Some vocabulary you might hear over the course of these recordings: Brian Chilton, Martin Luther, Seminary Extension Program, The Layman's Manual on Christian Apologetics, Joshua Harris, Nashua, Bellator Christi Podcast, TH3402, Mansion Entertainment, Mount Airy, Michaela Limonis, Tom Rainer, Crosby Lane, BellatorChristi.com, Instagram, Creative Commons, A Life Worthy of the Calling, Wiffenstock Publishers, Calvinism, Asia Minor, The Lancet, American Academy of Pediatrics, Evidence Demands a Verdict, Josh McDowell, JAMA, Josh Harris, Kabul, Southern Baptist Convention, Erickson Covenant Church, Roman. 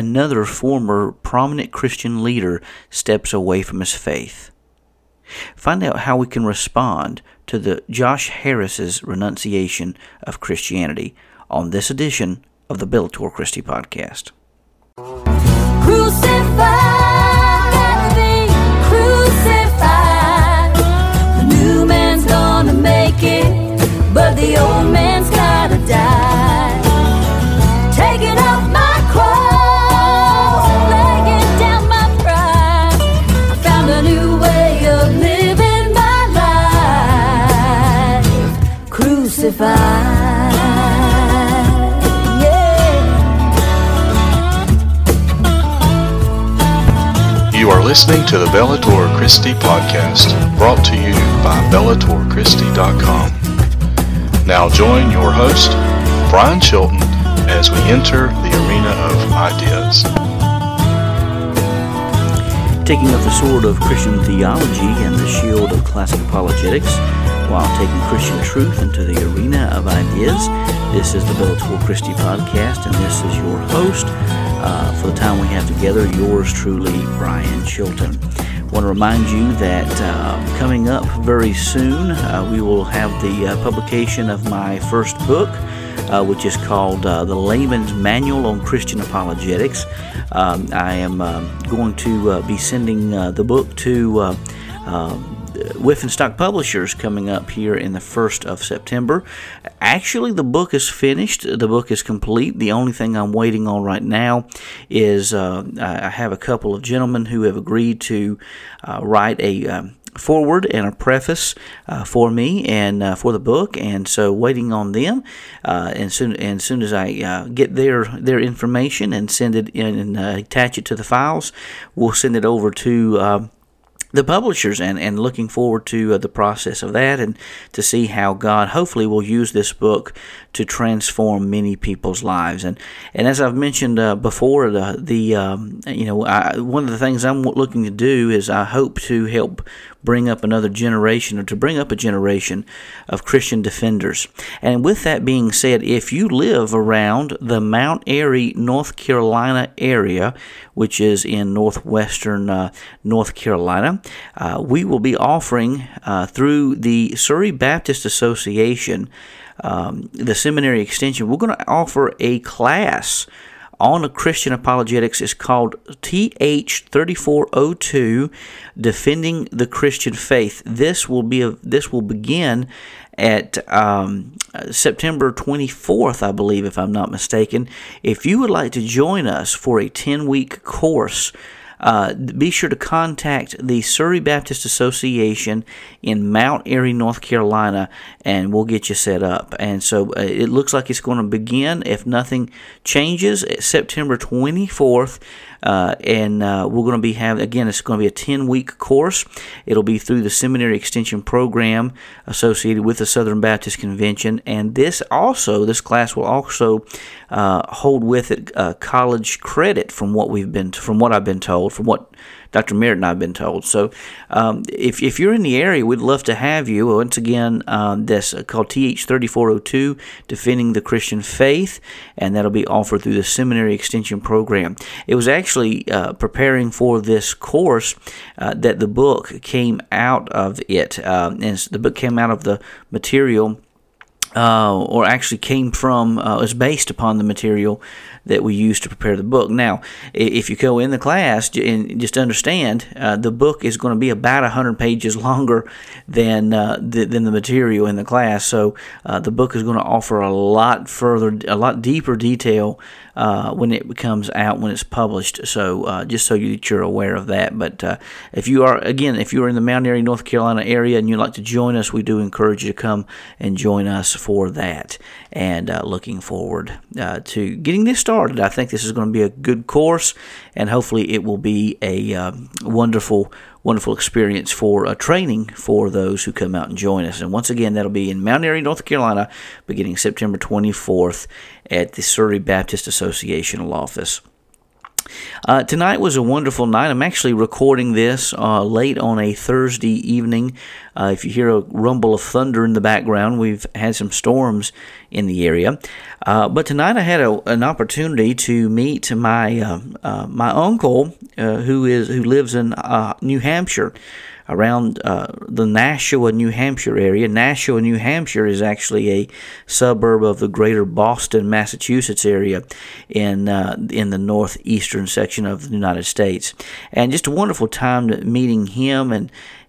another former prominent Christian leader steps away from his faith. Find out how we can respond to the Josh Harris's renunciation of Christianity on this edition of the Bellator Christi Podcast. Crucified, crucified. The new man's gonna make it, but the old man's gotta die. Taking up my cross, laying down my pride. I found a new way of living my life. Crucified. You are listening to the Bellator Christi Podcast, brought to you by BellatorChristi.com. Now join your host, Brian Chilton, as we enter the arena of ideas. Taking up the sword of Christian theology and the shield of classic apologetics, while taking Christian truth into the arena of ideas, this is the Bellator Christi Podcast, and this is your host, for the time we have together, yours truly, Brian Chilton. I want to remind you that coming up very soon, we will have the publication of my first book, which is called The Layman's Manual on Christian Apologetics. I am going to be sending the book to Wiffenstock Publishers coming up here in the 1st of September. Actually, the book is finished. The book is complete. The only thing I'm waiting on right now is I have a couple of gentlemen who have agreed to write a foreword and a preface for me and for the book, and so waiting on them. And soon as I get their information and send it in and attach it to the files, we'll send it over to the publishers, and looking forward to the process of that, and to see how God hopefully will use this book to transform many people's lives. And as I've mentioned before, one of the things I'm looking to do is I hope to help bring up a generation of Christian defenders. And with that being said, if you live around the Mount Airy, North Carolina area, which is in northwestern North Carolina, we will be offering through the Surry Baptist Association, the Seminary Extension, we're going to offer a class on Christian apologetics. Is called TH3402, Defending the Christian Faith. This will begin at September 24th, I believe, if I'm not mistaken. If you would like to join us for a 10-week course, be sure to contact the Surry Baptist Association in Mount Airy, North Carolina, and we'll get you set up. And so it looks like it's going to begin, if nothing changes, September 24th. We're going to be having, again, it's going to be a 10-week course. It'll be through the Seminary Extension Program associated with the Southern Baptist Convention. And this class will also hold with it college credit from what I've been told, from what Dr. Merritt and I have been told. So if you're in the area, we'd love to have you. Once again, that's called TH3402, Defending the Christian Faith, and that'll be offered through the Seminary Extension Program. It was actually preparing for this course that the book came out of it. And the book came out of the material, or actually came from, is based upon the material that we use to prepare the book. Now, if you go in the class, and just understand, the book is going to be about 100 pages longer than the material in the class. So the book is going to offer a lot deeper detail when it comes out, when it's published. So just so you're aware of that. But if you are in the Mount Airy, North Carolina area, and you'd like to join us, we do encourage you to come and join us for that, and looking forward to getting this started. I think this is going to be a good course, and hopefully it will be a wonderful, wonderful experience for training for those who come out and join us. And once again, that'll be in Mount Airy, North Carolina, beginning September 24th at the Surry Baptist Association office. Tonight was a wonderful night. I'm actually recording this late on a Thursday evening. If you hear a rumble of thunder in the background, we've had some storms in the area. But tonight I had an opportunity to meet my my uncle who lives in New Hampshire, around the Nashua, New Hampshire area. Nashua, New Hampshire is actually a suburb of the greater Boston, Massachusetts area in the northeastern section of the United States. And just a wonderful time meeting him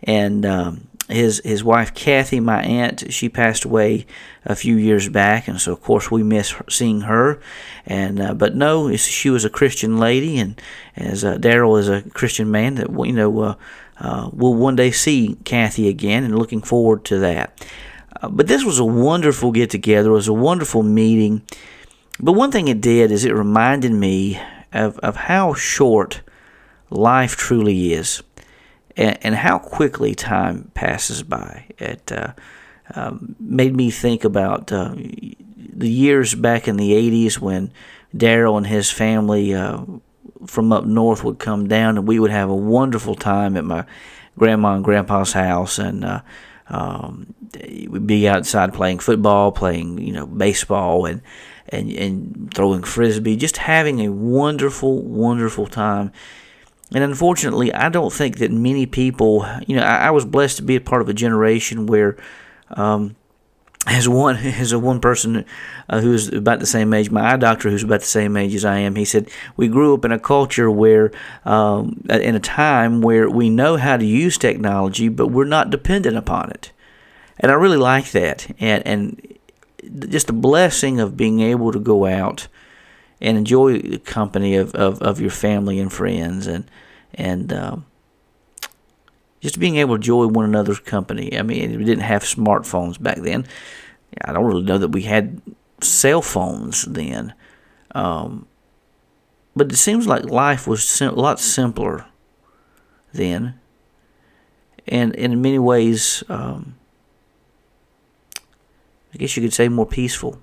and his wife, Kathy, my aunt. She passed away a few years back, and so, of course, we miss seeing her. But she was a Christian lady, and as Daryl is a Christian man, that we'll one day see Kathy again, and looking forward to that. But this was a wonderful get-together. It was a wonderful meeting. But one thing it did is it reminded me of how short life truly is and how quickly time passes by. It made me think about the years back in the 80s when Daryl and his family from up north would come down, and we would have a wonderful time at my grandma and grandpa's house, and we'd be outside playing football, playing baseball, and throwing frisbee, just having a wonderful, wonderful time. And unfortunately, I don't think that many people, I was blessed to be a part of a generation where, as one person who is about the same age, my eye doctor, who's about the same age as I am, he said, we grew up in a culture where, in a time where we know how to use technology, but we're not dependent upon it. And I really like that. And just the blessing of being able to go out and enjoy the company of your family and friends, and just being able to enjoy one another's company. I mean, we didn't have smartphones back then. I don't really know that we had cell phones then. But it seems like life was a lot simpler then. And in many ways, I guess you could say more peaceful.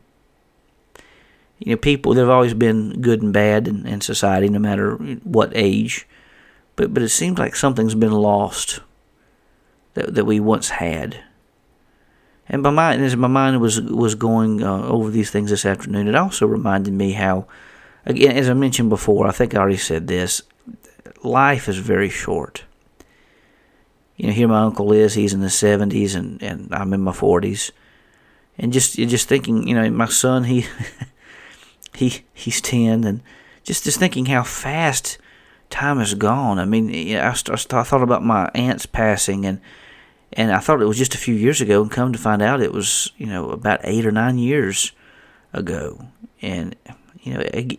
People, there have always been good and bad in society, no matter what age. But it seems like something's been lost that we once had. And as my mind was going over these things this afternoon, it also reminded me how, again, as I mentioned before, I think I already said this, life is very short. Here my uncle is, he's in the 70s, and I'm in my 40s. And just thinking, my son, he... He's 10, and just thinking how fast time has gone. I mean, I thought about my aunt's passing, and I thought it was just a few years ago, and come to find out it was, about 8 or 9 years ago. And, and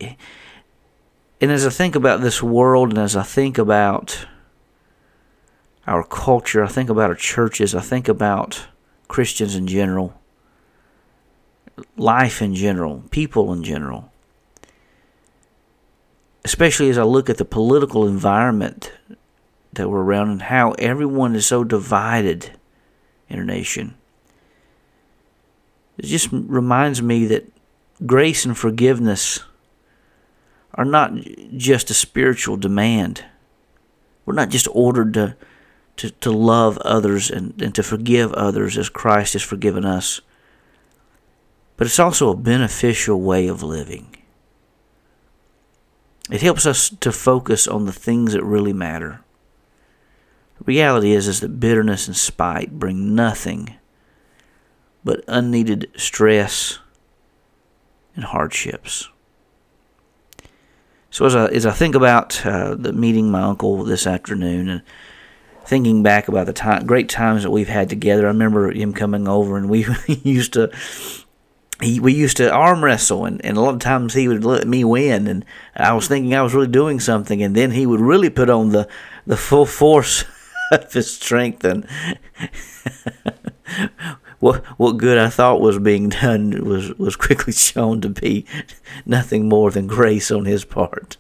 as I think about this world, and as I think about our culture, I think about our churches, I think about Christians in general, life in general, people in general, especially as I look at the political environment that we're around and how everyone is so divided in our nation. It just reminds me that grace and forgiveness are not just a spiritual demand. We're not just ordered to love others and to forgive others as Christ has forgiven us. But it's also a beneficial way of living. It helps us to focus on the things that really matter. The reality is that bitterness and spite bring nothing but unneeded stress and hardships. So as I think about meeting my uncle this afternoon and thinking back about the great times that we've had together, I remember him coming over, and we used to arm wrestle, and a lot of times he would let me win, and I was thinking I was really doing something, and then he would really put on the full force of his strength, and what good I thought was being done was quickly shown to be nothing more than grace on his part.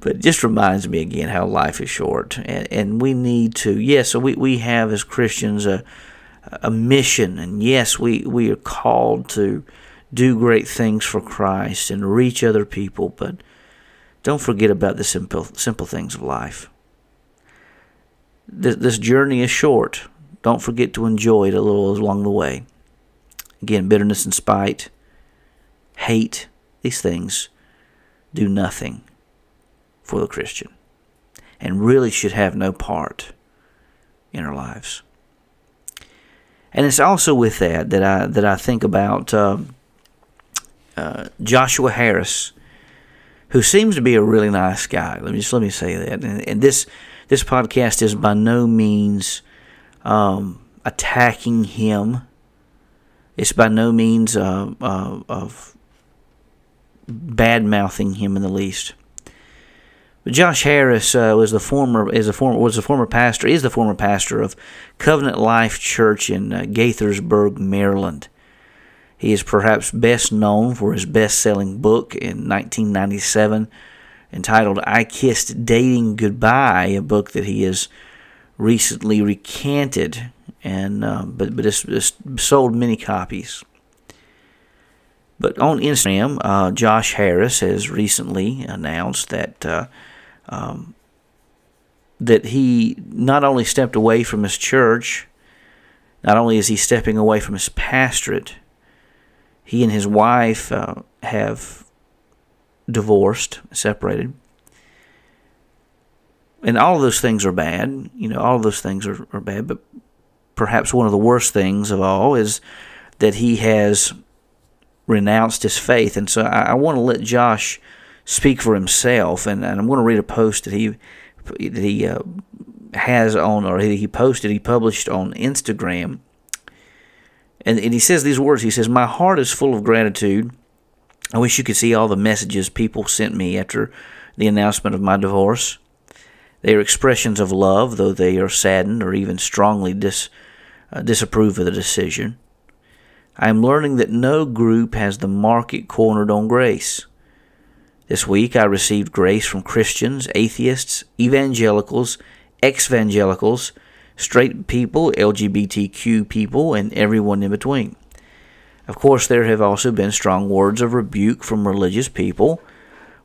But it just reminds me again how life is short, and we need to, so we have as Christians a mission, and yes, we are called to do great things for Christ and reach other people, but Don't forget about the simple things of life. This journey is short. Don't forget to enjoy it a little along the way. Again, bitterness and spite, hate, these things do nothing for the Christian and really should have no part in our lives. And it's also with that I think about Joshua Harris, who seems to be a really nice guy. Let me say that. And this podcast is by no means attacking him. It's by no means of bad-mouthing him in the least. But Josh Harris is the former pastor of Covenant Life Church in Gaithersburg, Maryland. He is perhaps best known for his best-selling book in 1997 entitled I Kissed Dating Goodbye, a book that he has recently recanted, and but it's sold many copies. But on Instagram, Josh Harris has recently announced that that he not only stepped away from his church, not only is he stepping away from his pastorate, he and his wife have divorced, separated. And all of those things are bad. You know, all of those things are bad, but perhaps one of the worst things of all is that he has renounced his faith. And so I want to let Josh speak for himself, and I'm going to read a post that he has on, or he published on Instagram. And he says these words. He says, "My heart is full of gratitude. I wish you could see all the messages people sent me after the announcement of my divorce. They are expressions of love, though they are saddened or even strongly disapprove of the decision. I am learning that no group has the market cornered on grace. This week I received grace from Christians, atheists, evangelicals, ex-evangelicals, straight people, LGBTQ people, and everyone in between. Of course, there have also been strong words of rebuke from religious people.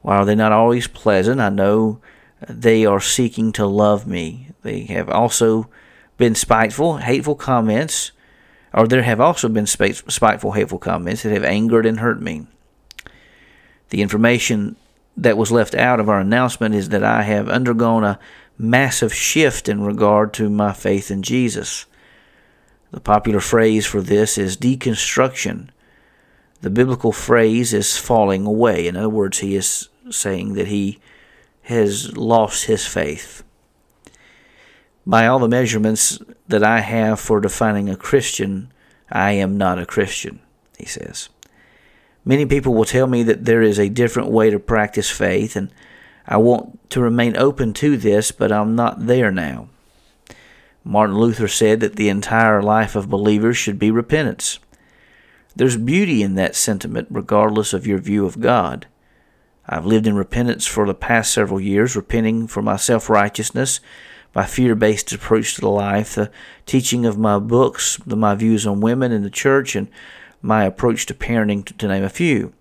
While they're not always pleasant, I know they are seeking to love me. There have also been spiteful, hateful comments that have angered and hurt me. The information that was left out of our announcement is that I have undergone a massive shift in regard to my faith in Jesus. The popular phrase for this is deconstruction. The biblical phrase is falling away." In other words, he is saying that he has lost his faith. "By all the measurements that I have for defining a Christian, I am not a Christian," he says. "Many people will tell me that there is a different way to practice faith, and I want to remain open to this, but I'm not there now. Martin Luther said that the entire life of believers should be repentance. There's beauty in that sentiment, regardless of your view of God. I've lived in repentance for the past several years, repenting for my self-righteousness, my fear-based approach to life, the teaching of my books, my views on women in the church, and my approach to parenting, to name a few.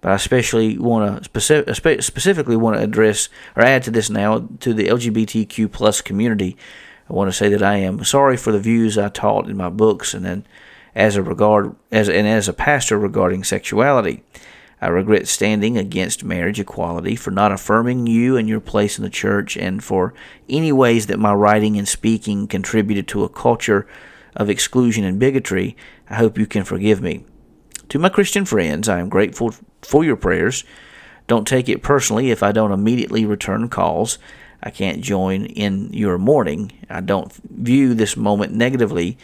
But I specifically want to address or add to this now to the LGBTQ plus community. I want to say that I am sorry for the views I taught in my books, and then as a pastor regarding sexuality. I regret standing against marriage equality, for not affirming you and your place in the church, and for any ways that my writing and speaking contributed to a culture of exclusion and bigotry. I hope you can forgive me. To my Christian friends, I am grateful for your prayers. Don't take it personally if I don't immediately return calls. I can't join in your mourning. I don't view this moment negatively.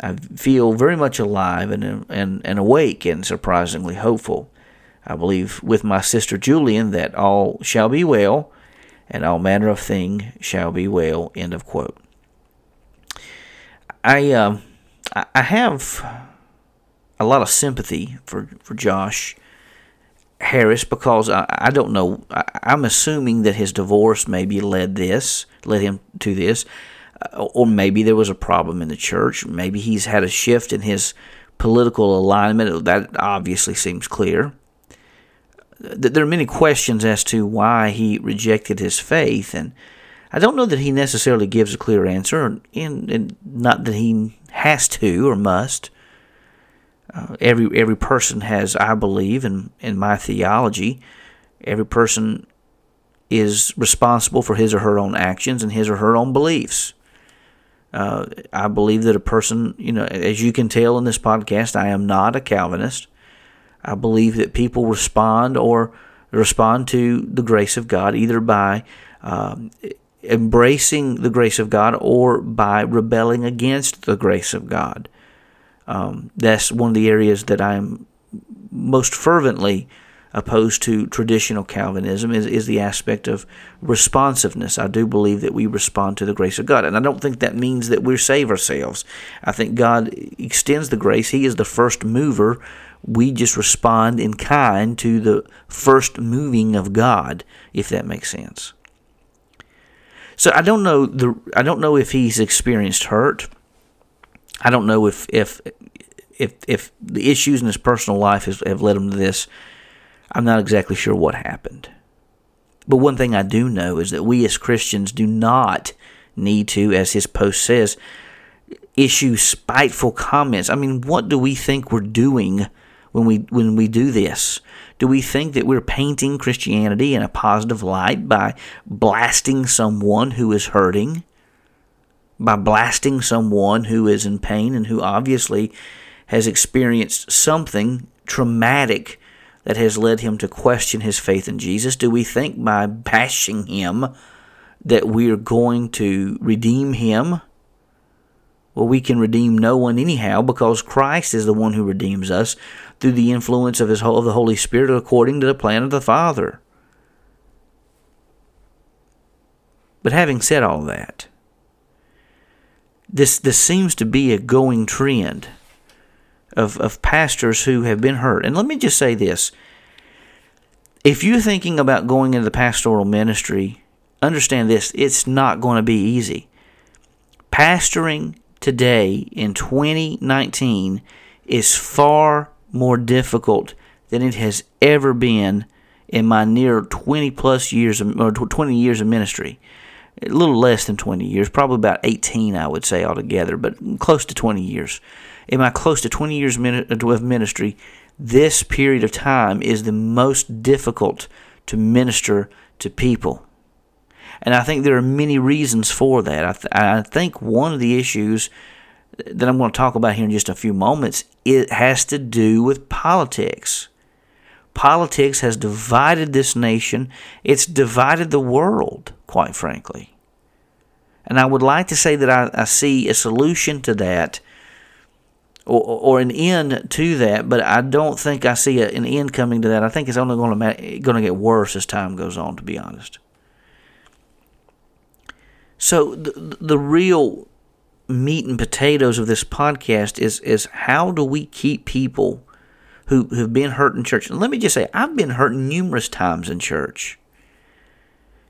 I feel very much alive and awake and surprisingly hopeful. I believe with my sister Julian that all shall be well, and all manner of thing shall be well." End of quote. I have a lot of sympathy for Josh Harris, because I don't know. I'm assuming that his divorce maybe led him to this, or maybe there was a problem in the church. Maybe he's had a shift in his political alignment. That obviously seems clear. there are many questions as to why he rejected his faith, and I don't know that he necessarily gives a clear answer, and not that he has to or must. Every person has, I believe, in my theology, every person is responsible for his or her own actions and his or her own beliefs. I believe that a person, as you can tell in this podcast, I am not a Calvinist. I believe that people respond to the grace of God either by embracing the grace of God or by rebelling against the grace of God. That's one of the areas that I'm most fervently opposed to traditional Calvinism is the aspect of responsiveness. I do believe that we respond to the grace of God, and I don't think that means that we save ourselves. I think God extends the grace. He is the first mover. We just respond in kind to the first moving of God, if that makes sense. So I don't know if he's experienced hurt. I don't know if the issues in his personal life have led him to this. I'm not exactly sure what happened. But one thing I do know is that we as Christians do not need to, as his post says, issue spiteful comments. I mean, what do we think we're doing when we do this? Do we think that we're painting Christianity in a positive light by blasting someone who is hurting, by blasting someone who is in pain and who obviously has experienced something traumatic that has led him to question his faith in Jesus? Do we think by bashing him that we are going to redeem him? Well, we can redeem no one anyhow, because Christ is the one who redeems us through the influence of the Holy Spirit according to the plan of the Father. But having said all that, this seems to be a going trend of pastors who have been hurt. And let me just say this. If you're thinking about going into the pastoral ministry, understand this, it's not going to be easy. Pastoring today in 2019 is far more difficult than it has ever been in my near 20 years of ministry. A little less than 20 years, probably about 18 I would say altogether, but close to 20 years. In my close to 20 years of ministry, this period of time is the most difficult to minister to people. And I think there are many reasons for that. I think one of the issues that I'm going to talk about here in just a few moments, it has to do with politics. Politics has divided this nation. It's divided the world, quite frankly. And I would like to say that I see a solution to that or an end to that, but I don't think I see an end coming to that. I think it's only going to get worse as time goes on, to be honest. So the real meat and potatoes of this podcast is how do we keep people who have been hurt in church? And let me just say, I've been hurt numerous times in church.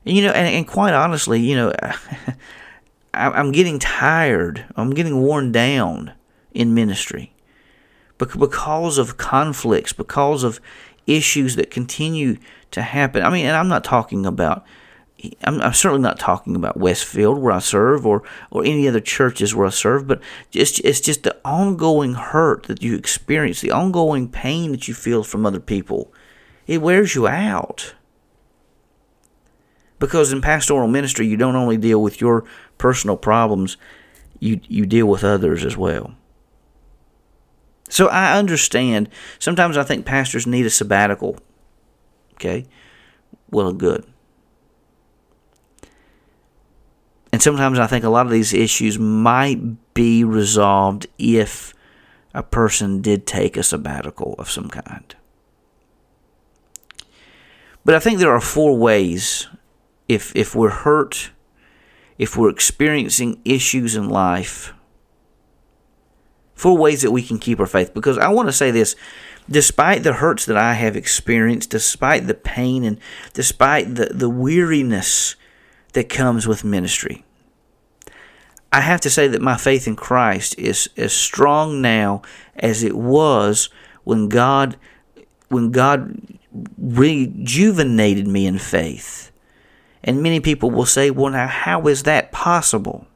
And quite honestly, I'm getting tired. I'm getting worn down in ministry because of conflicts, because of issues that continue to happen. I mean, and I'm certainly not talking about Westfield where I serve or any other churches where I serve, but it's just the ongoing hurt that you experience, the ongoing pain that you feel from other people. It wears you out. Because in pastoral ministry, you don't only deal with your personal problems, you deal with others as well. So I understand. Sometimes I think pastors need a sabbatical. Okay? Well, good. And sometimes I think a lot of these issues might be resolved if a person did take a sabbatical of some kind. But I think there are four ways, if we're hurt, if we're experiencing issues in life, four ways that we can keep our faith. Because I want to say this, despite the hurts that I have experienced, despite the pain and despite the weariness that comes with ministry, I have to say that my faith in Christ is as strong now as it was when God rejuvenated me in faith. And many people will say, well, now, how is that possible?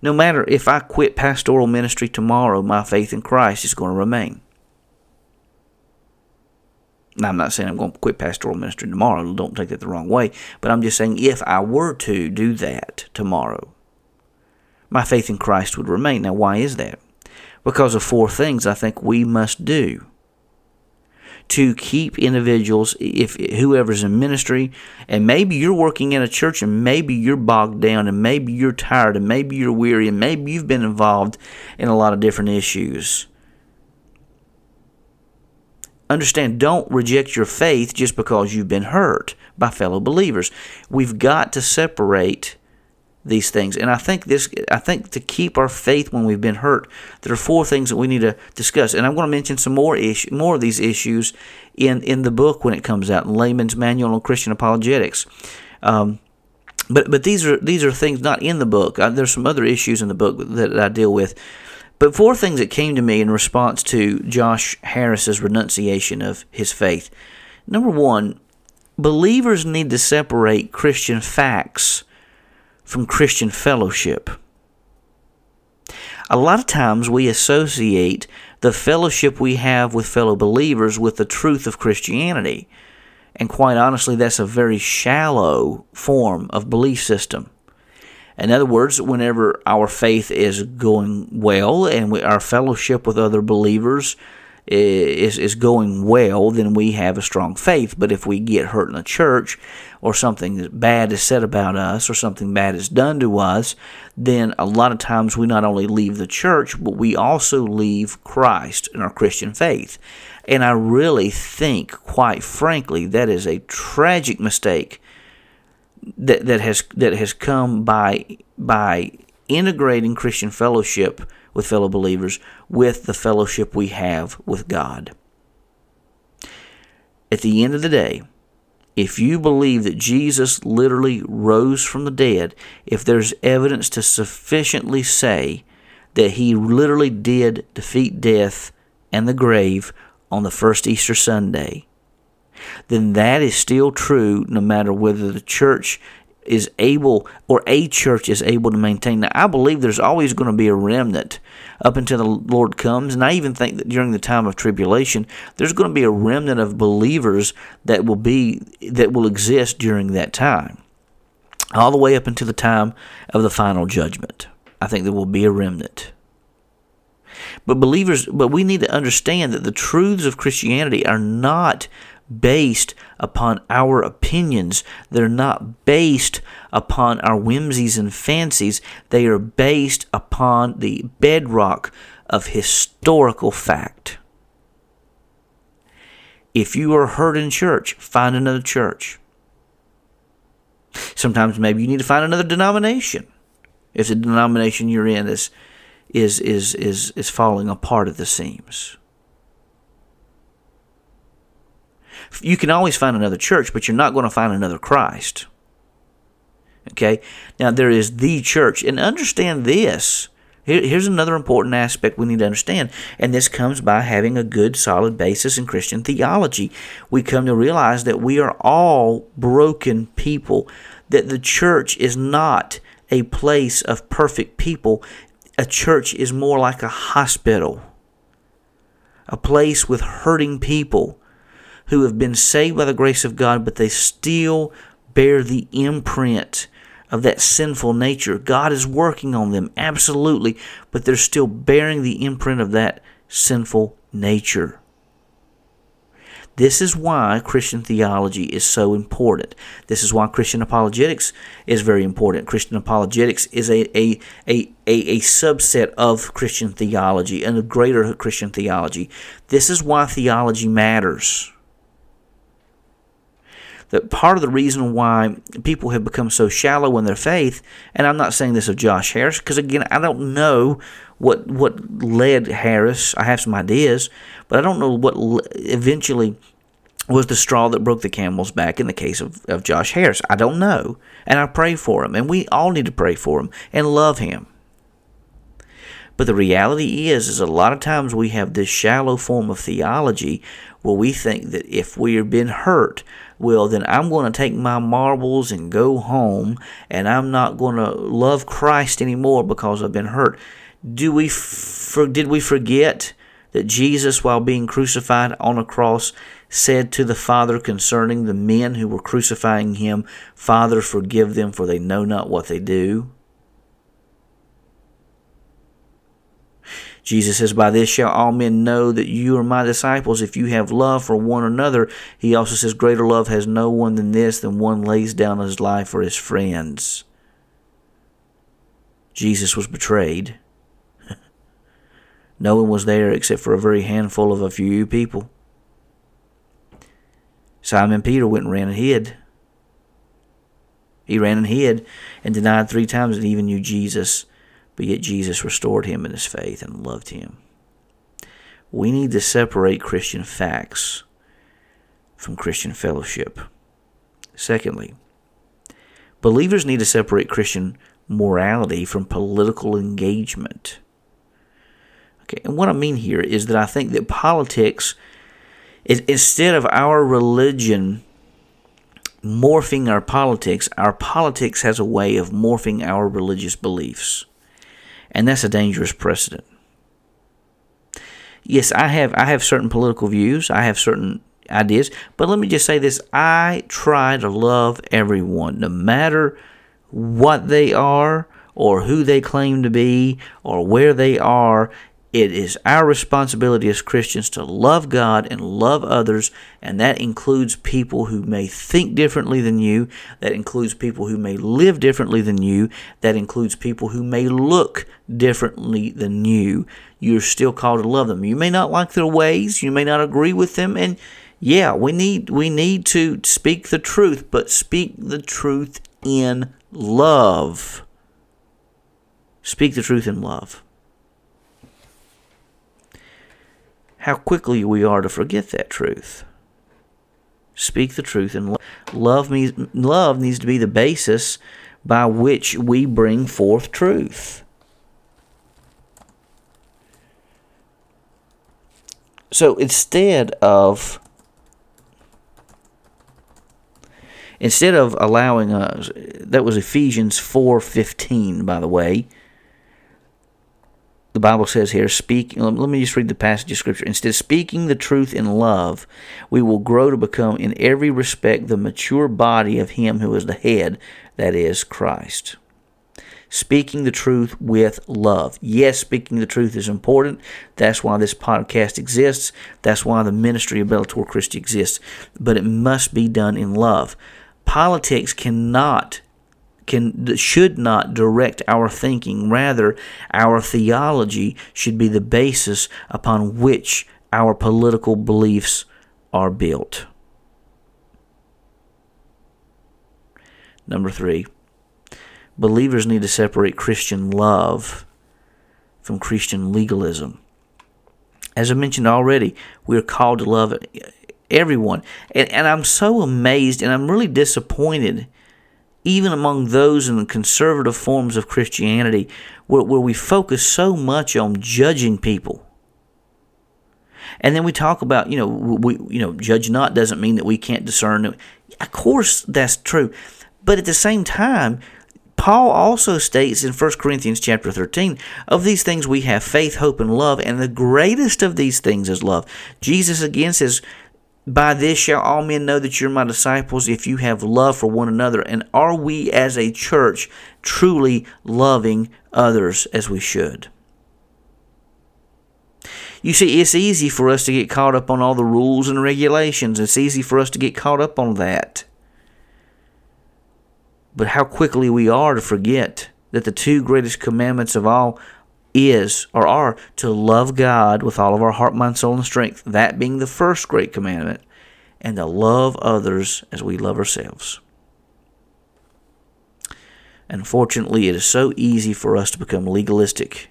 No matter if I quit pastoral ministry tomorrow, my faith in Christ is going to remain. Now, I'm not saying I'm going to quit pastoral ministry tomorrow. Don't take that the wrong way. But I'm just saying if I were to do that tomorrow, my faith in Christ would remain. Now, why is that? Because of four things I think we must do to keep individuals, if whoever's in ministry, and maybe you're working in a church and maybe you're bogged down and maybe you're tired and maybe you're weary and maybe you've been involved in a lot of different issues. Understand, don't reject your faith just because you've been hurt by fellow believers. We've got to separate these things. And I think to keep our faith when we've been hurt, there are four things that we need to discuss. And I'm going to mention some more of these issues in the book when it comes out, Layman's Manual on Christian Apologetics. But these are things not in the book. There's some other issues in the book that I deal with. But four things that came to me in response to Josh Harris's renunciation of his faith. Number one, believers need to separate Christian facts from Christian fellowship. A lot of times we associate the fellowship we have with fellow believers with the truth of Christianity. And quite honestly, that's a very shallow form of belief system. In other words, whenever our faith is going well and our fellowship with other believers is going well, then we have a strong faith. But if we get hurt in the church or something bad is said about us or something bad is done to us, then a lot of times we not only leave the church, but we also leave Christ and our Christian faith. And I really think, quite frankly, that is a tragic mistake that has come by integrating Christian fellowship with fellow believers with the fellowship we have with God. At the end of the day, if you believe that Jesus literally rose from the dead, if there's evidence to sufficiently say that he literally did defeat death and the grave on the first Easter Sunday, then that is still true no matter whether the church is able or a church is able to maintain. Now, I believe there's always going to be a remnant up until the Lord comes, and I even think that during the time of tribulation, there's going to be a remnant of believers that will exist during that time, all the way up until the time of the final judgment. I think there will be a remnant. But we need to understand that the truths of Christianity are not based upon our opinions. They're not based upon our whimsies and fancies. They are based upon the bedrock of historical fact. If you are hurt in church, find another church. Sometimes maybe you need to find another denomination if the denomination you're in is falling apart at the seams. You can always find another church, but you're not going to find another Christ. Okay? Now, there is the church. And understand this. Here's another important aspect we need to understand. And this comes by having a good, solid basis in Christian theology. We come to realize that we are all broken people, that the church is not a place of perfect people. A church is more like a hospital, a place with hurting people who have been saved by the grace of God, but they still bear the imprint of that sinful nature. God is working on them, absolutely, but they're still bearing the imprint of that sinful nature. This is why Christian theology is so important. This is why Christian apologetics is very important. Christian apologetics is a subset of Christian theology and a greater Christian theology. This is why theology matters. That part of the reason why people have become so shallow in their faith, and I'm not saying this of Josh Harris, because again, I don't know what led Harris. I have some ideas, but I don't know what eventually was the straw that broke the camel's back in the case of Josh Harris. I don't know, and I pray for him, and we all need to pray for him and love him. But the reality is a lot of times we have this shallow form of theology where we think that if we've been hurt, well, then I'm going to take my marbles and go home, and I'm not going to love Christ anymore because I've been hurt. Did we forget that Jesus, while being crucified on a cross, said to the Father concerning the men who were crucifying him, "Father, forgive them, for they know not what they do"? Jesus says, "By this shall all men know that you are my disciples, if you have love for one another." He also says, "Greater love has no one than this, than one lays down his life for his friends." Jesus was betrayed. No one was there except for a very handful of a few people. Simon Peter went and ran and hid. He ran and hid and denied three times that he even knew Jesus. But yet Jesus restored him in his faith and loved him. We need to separate Christian facts from Christian fellowship. Secondly, believers need to separate Christian morality from political engagement. Okay, and what I mean here is that I think that politics, instead of our religion morphing our politics has a way of morphing our religious beliefs. And that's a dangerous precedent. Yes, I have certain political views. I have certain ideas. But let me just say this. I try to love everyone, no matter what they are or who they claim to be or where they are. It is our responsibility as Christians to love God and love others, and that includes people who may think differently than you. That includes people who may live differently than you. That includes people who may look differently than you. You're still called to love them. You may not like their ways. You may not agree with them. And yeah, we need to speak the truth, but speak the truth in love. Speak the truth in love. How quickly we are to forget that truth. Speak the truth and love. Love needs to be the basis by which we bring forth truth. So instead of allowing us, that was Ephesians 4:15, by the way. The Bible says here, let me just read the passage of Scripture. Instead of speaking the truth in love, we will grow to become in every respect the mature body of Him who is the head, that is, Christ. Speaking the truth with love. Yes, speaking the truth is important. That's why this podcast exists. That's why the ministry of Bellator Christi exists. But it must be done in love. Politics should not direct our thinking. Rather, our theology should be the basis upon which our political beliefs are built. Number 3, believers need to separate Christian love from Christian legalism. As I mentioned already, we are called to love everyone. And I'm so amazed, and I'm really disappointed, even among those in the conservative forms of Christianity, where we focus so much on judging people. And then we talk about, judge not doesn't mean that we can't discern. Of course that's true. But at the same time, Paul also states in 1 Corinthians chapter 13, of these things we have faith, hope, and love, and the greatest of these things is love. Jesus again says, "By this shall all men know that you're my disciples, if you have love for one another." And are we as a church truly loving others as we should? You see, it's easy for us to get caught up on all the rules and regulations. It's easy for us to get caught up on that. But how quickly we are to forget that the two greatest commandments of all are to love God with all of our heart, mind, soul, and strength, that being the first great commandment, and to love others as we love ourselves. Unfortunately, it is so easy for us to become legalistic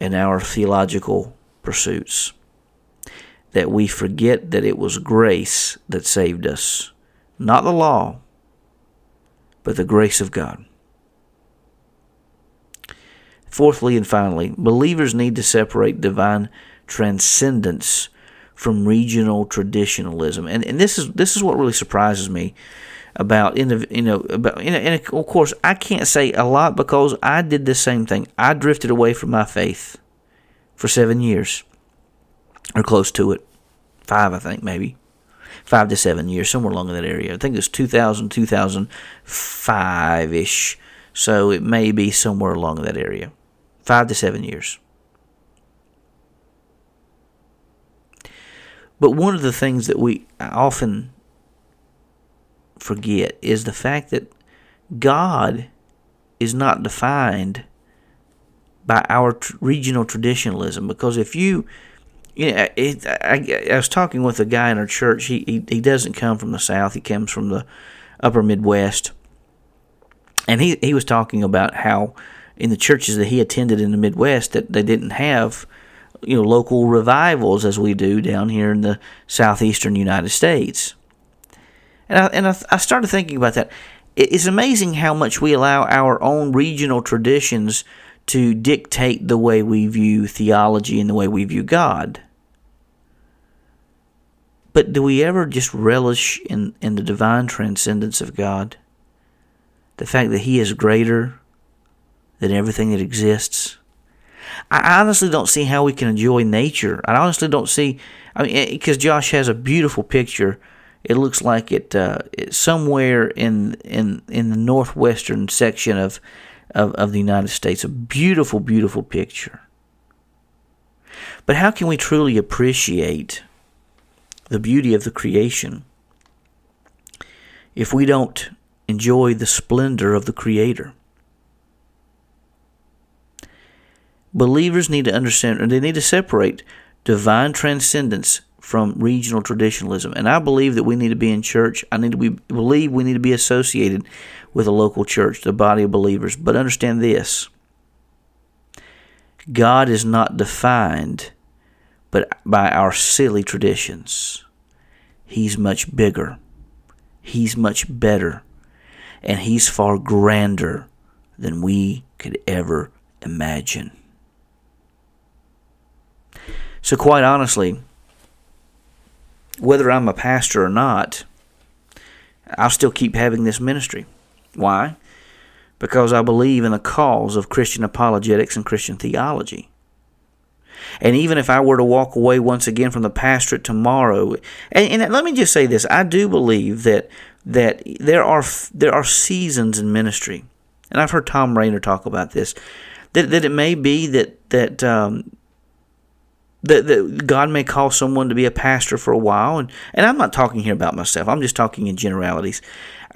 in our theological pursuits that we forget that it was grace that saved us, not the law, but the grace of God. Fourthly and finally, believers need to separate divine transcendence from regional traditionalism. And this is what really surprises me about, and of course, I can't say a lot because I did the same thing. I drifted away from my faith for 7 years, or close to it. 5 to 7 years, somewhere along in that area. I think it's 2000, 2005-ish, so it may be somewhere along that area. 5 to 7 years. But one of the things that we often forget is the fact that God is not defined by our regional traditionalism. Because if you, I was talking with a guy in our church. He doesn't come from the South. He comes from the upper Midwest. And he was talking about how in the churches that he attended in the Midwest that they didn't have local revivals as we do down here in the southeastern United States. And I started thinking about that. It's amazing how much we allow our own regional traditions to dictate the way we view theology and the way we view God. But do we ever just relish in the divine transcendence of God? The fact that He is greater than everything that exists? I honestly don't see how we can enjoy nature. I honestly don't see, because Josh has a beautiful picture. It looks like it's somewhere in the northwestern section of the United States. A beautiful, beautiful picture. But how can we truly appreciate the beauty of the creation if we don't enjoy the splendor of the Creator? Believers need to understand, and they need to separate divine transcendence from regional traditionalism. And I believe that we need to be in church. I believe we need to be associated with a local church, the body of believers. But understand this: God is not defined by our silly traditions. He's much bigger. He's much better. And He's far grander than we could ever imagine. So quite honestly, whether I'm a pastor or not, I'll still keep having this ministry. Why? Because I believe in the cause of Christian apologetics and Christian theology. And even if I were to walk away once again from the pastorate tomorrow, and let me just say this, I do believe that there are seasons in ministry. And I've heard Tom Rainer talk about this, that it may be that God may call someone to be a pastor for a while, and I'm not talking here about myself. I'm just talking in generalities.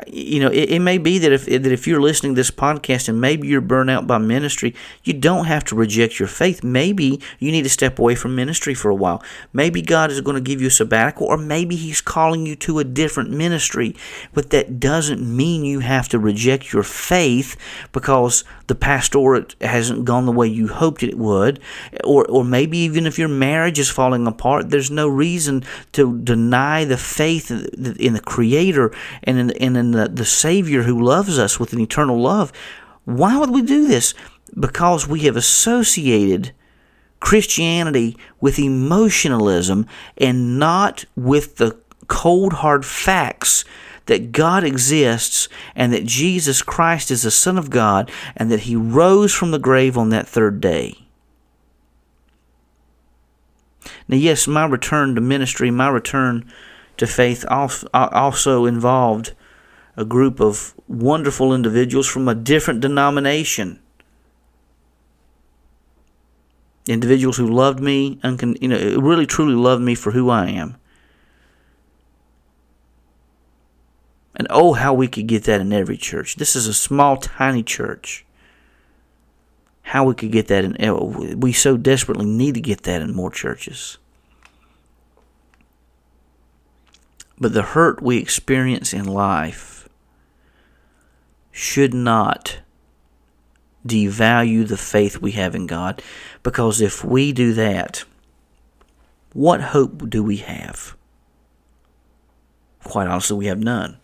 It may be that if you're listening to this podcast and maybe you're burnt out by ministry, you don't have to reject your faith. Maybe you need to step away from ministry for a while. Maybe God is going to give you a sabbatical, or maybe He's calling you to a different ministry. But that doesn't mean you have to reject your faith because the pastorate hasn't gone the way you hoped it would, or maybe even if your marriage is falling apart, there's no reason to deny the faith in the Creator and in the Savior who loves us with an eternal love. Why would we do this? Because we have associated Christianity with emotionalism and not with the cold, hard facts that God exists and that Jesus Christ is the Son of God and that He rose from the grave on that third day. Now, yes, my return to ministry, my return to faith also involved a group of wonderful individuals from a different denomination. Individuals who loved me, really truly loved me for who I am. And oh, how we could get that in every church. This is a small, tiny church. How we could get that in, we so desperately need to get that in more churches. But the hurt we experience in life should not devalue the faith we have in God, because if we do that, what hope do we have? Quite honestly, we have none.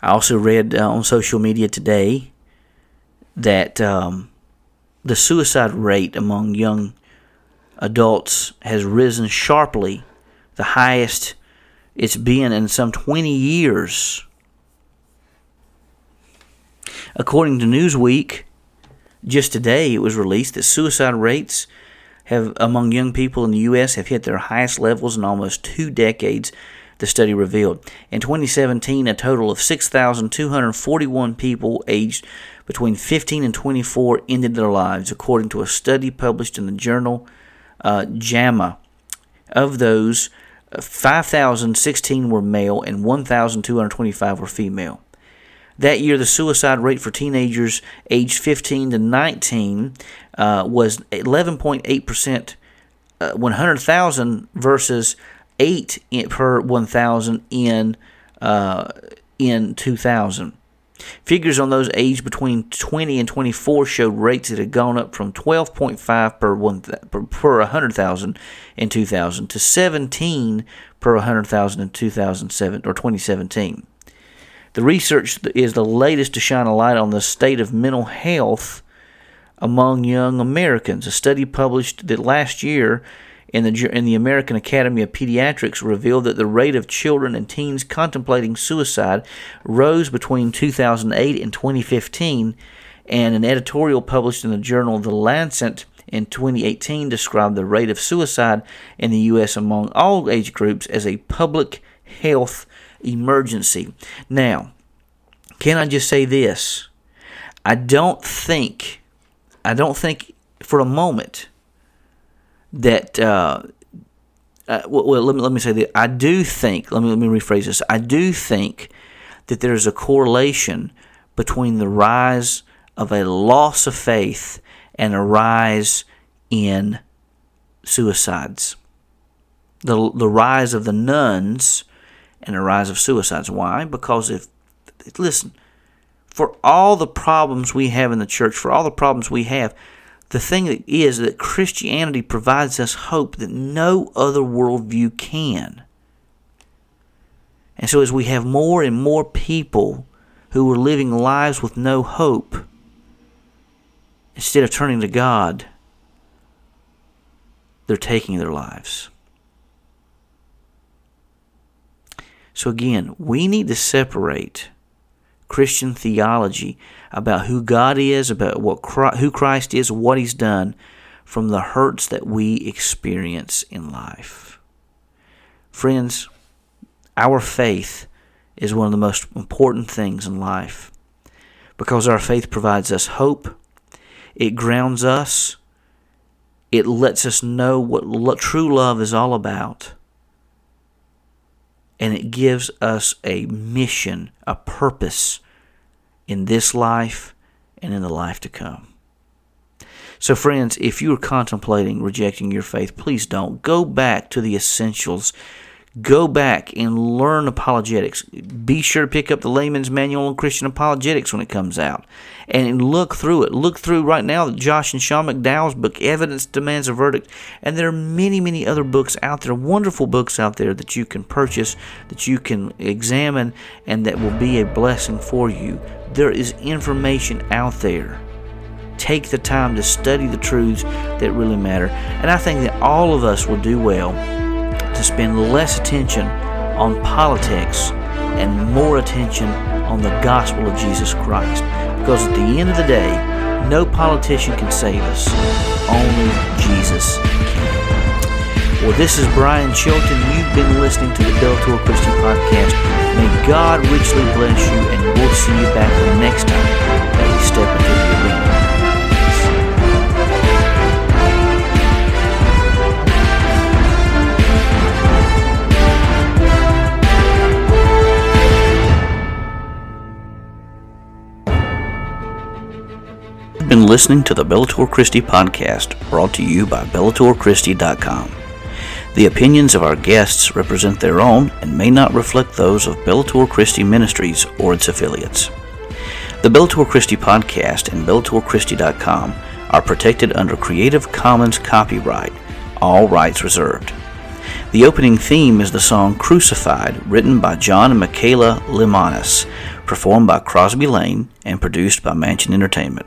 I also read on social media today that the suicide rate among young adults has risen sharply, the highest it's been in some 20 years. According to Newsweek, just today it was released that suicide rates among young people in the U.S. have hit their highest levels in almost 2 decades, the study revealed. In 2017, a total of 6,241 people aged between 15 and 24 ended their lives, according to a study published in the journal JAMA. Of those, 5,016 were male and 1,225 were female. That year, the suicide rate for teenagers aged 15 to 19 was 11.8%, 100,000 versus 8 per 1,000 in 2000. Figures on those aged between 20 and 24 showed rates that had gone up from 12.5 per 100,000 in 2000 to 17 per 100,000 in 2017. The research is the latest to shine a light on the state of mental health among young Americans. A study published that last year in the American Academy of Pediatrics revealed that the rate of children and teens contemplating suicide rose between 2008 and 2015, and an editorial published in the journal The Lancet in 2018 described the rate of suicide in the U.S. among all age groups as a public health emergency. Now, can I just say this? I don't think for a moment that. Let me say that I do think. Let me rephrase this. I do think that there is a correlation between the rise of a loss of faith and a rise in suicides. The rise of the nuns. And a rise of suicides. Why? Because for all the problems we have in the church, for all the problems we have, the thing is that Christianity provides us hope that no other worldview can. And so as we have more and more people who are living lives with no hope, instead of turning to God, they're taking their lives. So again, we need to separate Christian theology about who God is, about who Christ is, what He's done, from the hurts that we experience in life. Friends, our faith is one of the most important things in life because our faith provides us hope. It grounds us. It lets us know what true love is all about. And it gives us a mission, a purpose in this life and in the life to come. So friends, if you're contemplating rejecting your faith, please don't. Go back to the essentials. Go back and learn apologetics. Be sure to pick up the Layman's Manual on Christian Apologetics when it comes out. And look through it. Look through right now Josh and Sean McDowell's book, Evidence Demands a Verdict. And there are many, many other books out there, wonderful books out there that you can purchase, that you can examine, and that will be a blessing for you. There is information out there. Take the time to study the truths that really matter. And I think that all of us will do well to spend less attention on politics and more attention on the gospel of Jesus Christ. Because at the end of the day, no politician can save us. Only Jesus can. Well, this is Brian Chilton. You've been listening to the Bellator Christi Podcast. May God richly bless you, and we'll see you back the next time that we step into the arena. Been listening to the Bellator Christi Podcast, brought to you by BellatorChristi.com. The opinions of our guests represent their own and may not reflect those of Bellator Christi Ministries or its affiliates. The Bellator Christi Podcast and BellatorChristi.com are protected under Creative Commons copyright, all rights reserved. The opening theme is the song Crucified, written by John and Michaela Limonis, performed by Crosby Lane, and produced by Mansion Entertainment.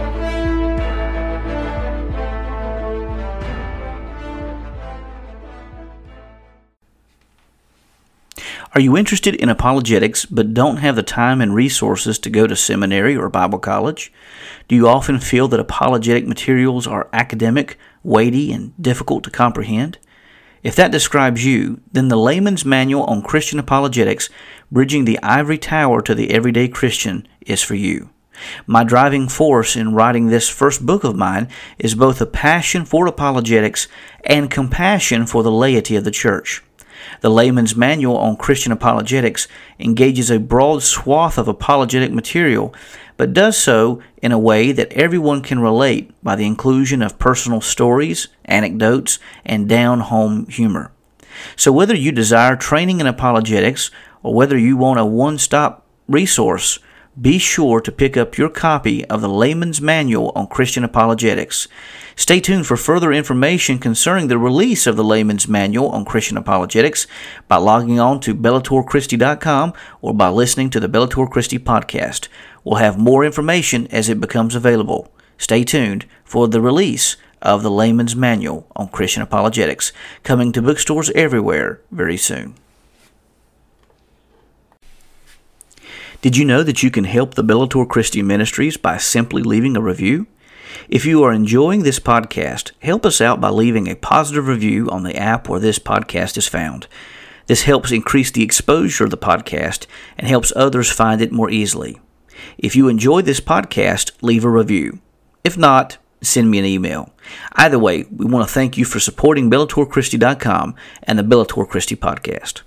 Are you interested in apologetics but don't have the time and resources to go to seminary or Bible college? Do you often feel that apologetic materials are academic, weighty, and difficult to comprehend? If that describes you, then The Layman's Manual on Christian Apologetics, Bridging the Ivory Tower to the Everyday Christian, is for you. My driving force in writing this first book of mine is both a passion for apologetics and compassion for the laity of the church. The Layman's Manual on Christian Apologetics engages a broad swath of apologetic material, but does so in a way that everyone can relate by the inclusion of personal stories, anecdotes, and down-home humor. So whether you desire training in apologetics or whether you want a one-stop resource, be sure to pick up your copy of the Layman's Manual on Christian Apologetics. Stay tuned for further information concerning the release of the Layman's Manual on Christian Apologetics by logging on to BellatorChristi.com or by listening to the Bellator Christi podcast. We'll have more information as it becomes available. Stay tuned for the release of the Layman's Manual on Christian Apologetics, coming to bookstores everywhere very soon. Did you know that you can help the Bellator Christi Ministries by simply leaving a review? If you are enjoying this podcast, help us out by leaving a positive review on the app where this podcast is found. This helps increase the exposure of the podcast and helps others find it more easily. If you enjoy this podcast, leave a review. If not, send me an email. Either way, we want to thank you for supporting BellatorChristi.com and the Bellator Christi Podcast.